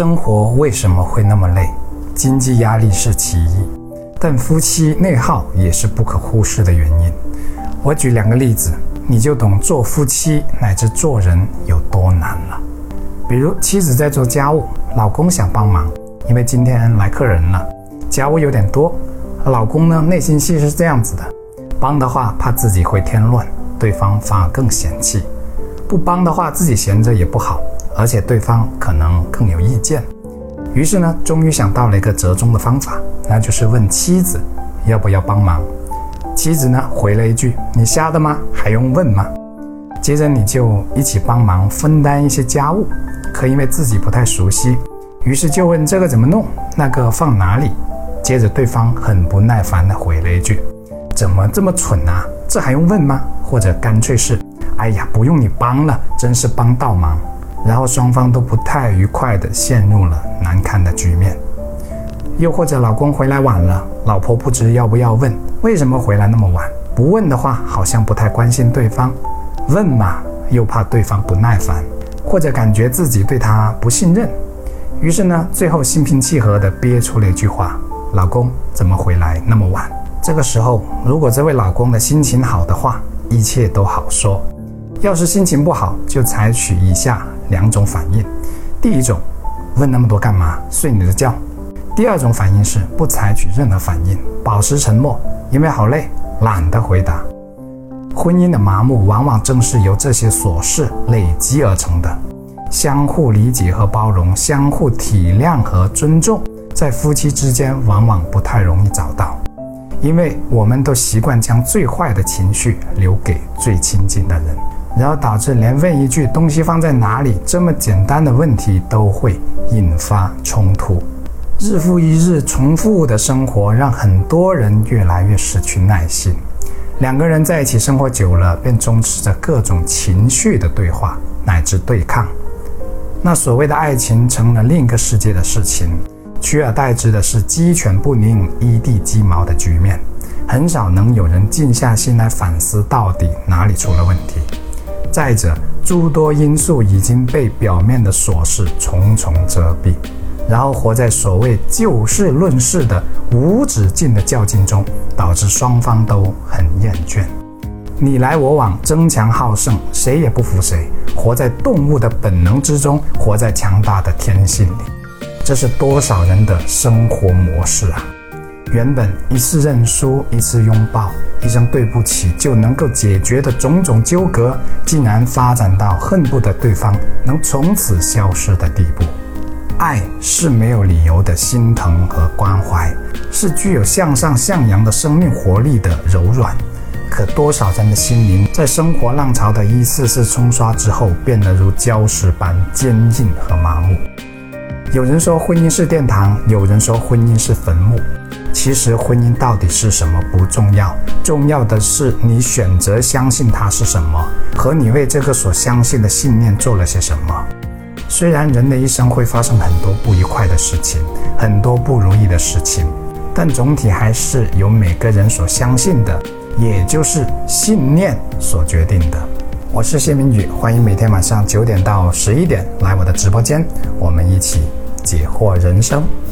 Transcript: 生活为什么会那么累？经济压力是其一，但夫妻内耗也是不可忽视的原因。我举两个例子，你就懂做夫妻乃至做人有多难了。比如妻子在做家务，老公想帮忙，因为今天来客人了，家务有点多，老公呢内心戏是这样子的，帮的话怕自己会添乱，对方反而更嫌弃；不帮的话自己闲着也不好，而且对方可能更有意见。于是呢，终于想到了一个折中的方法，那就是问妻子要不要帮忙。妻子呢回了一句，你瞎的吗？还用问吗？接着你就一起帮忙分担一些家务，可因为自己不太熟悉，于是就问这个怎么弄，那个放哪里。接着对方很不耐烦地回了一句，怎么这么蠢啊，这还用问吗？或者干脆是，哎呀不用你帮了，真是帮倒忙。然后双方都不太愉快地陷入了难堪的局面。又或者老公回来晚了，老婆不知要不要问，为什么回来那么晚？不问的话好像不太关心对方，问嘛又怕对方不耐烦，或者感觉自己对他不信任。于是呢，最后心平气和地憋出了一句话，老公怎么回来那么晚？这个时候如果这位老公的心情好的话，一切都好说。要是心情不好，就采取以下两种反应。第一种，问那么多干嘛，睡你的觉。第二种反应是不采取任何反应，保持沉默，因为好累，懒得回答。婚姻的麻木往往正是由这些琐事累积而成的。相互理解和包容，相互体谅和尊重，在夫妻之间往往不太容易找到，因为我们都习惯将最坏的情绪留给最亲近的人，然后导致连问一句东西放在哪里这么简单的问题都会引发冲突。日复一日重复的生活让很多人越来越失去耐心，两个人在一起生活久了，便充斥着各种情绪的对话乃至对抗。那所谓的爱情成了另一个世界的事情，取而代之的是鸡犬不宁、一地鸡毛的局面，很少能有人静下心来反思到底哪里出了问题。再者，诸多因素已经被表面的琐事重重遮蔽，然后活在所谓就事论事的无止境的较劲中，导致双方都很厌倦，你来我往，争强好胜，谁也不服谁，活在动物的本能之中，活在强大的天性里。这是多少人的生活模式啊！原本一次认输，一次拥抱，一声对不起就能够解决的种种纠葛，竟然发展到恨不得对方能从此消失的地步。爱是没有理由的心疼和关怀，是具有向上向阳的生命活力的柔软。可多少人的心灵在生活浪潮的一次次冲刷之后，变得如礁石般坚硬和麻木。有人说婚姻是殿堂，有人说婚姻是坟墓。其实婚姻到底是什么不重要，重要的是你选择相信它是什么，和你为这个所相信的信念做了些什么。虽然人的一生会发生很多不愉快的事情，很多不如意的事情，但总体还是由每个人所相信的，也就是信念所决定的。我是谢明宇，欢迎每天晚上9点到11点来我的直播间，我们一起解惑人生。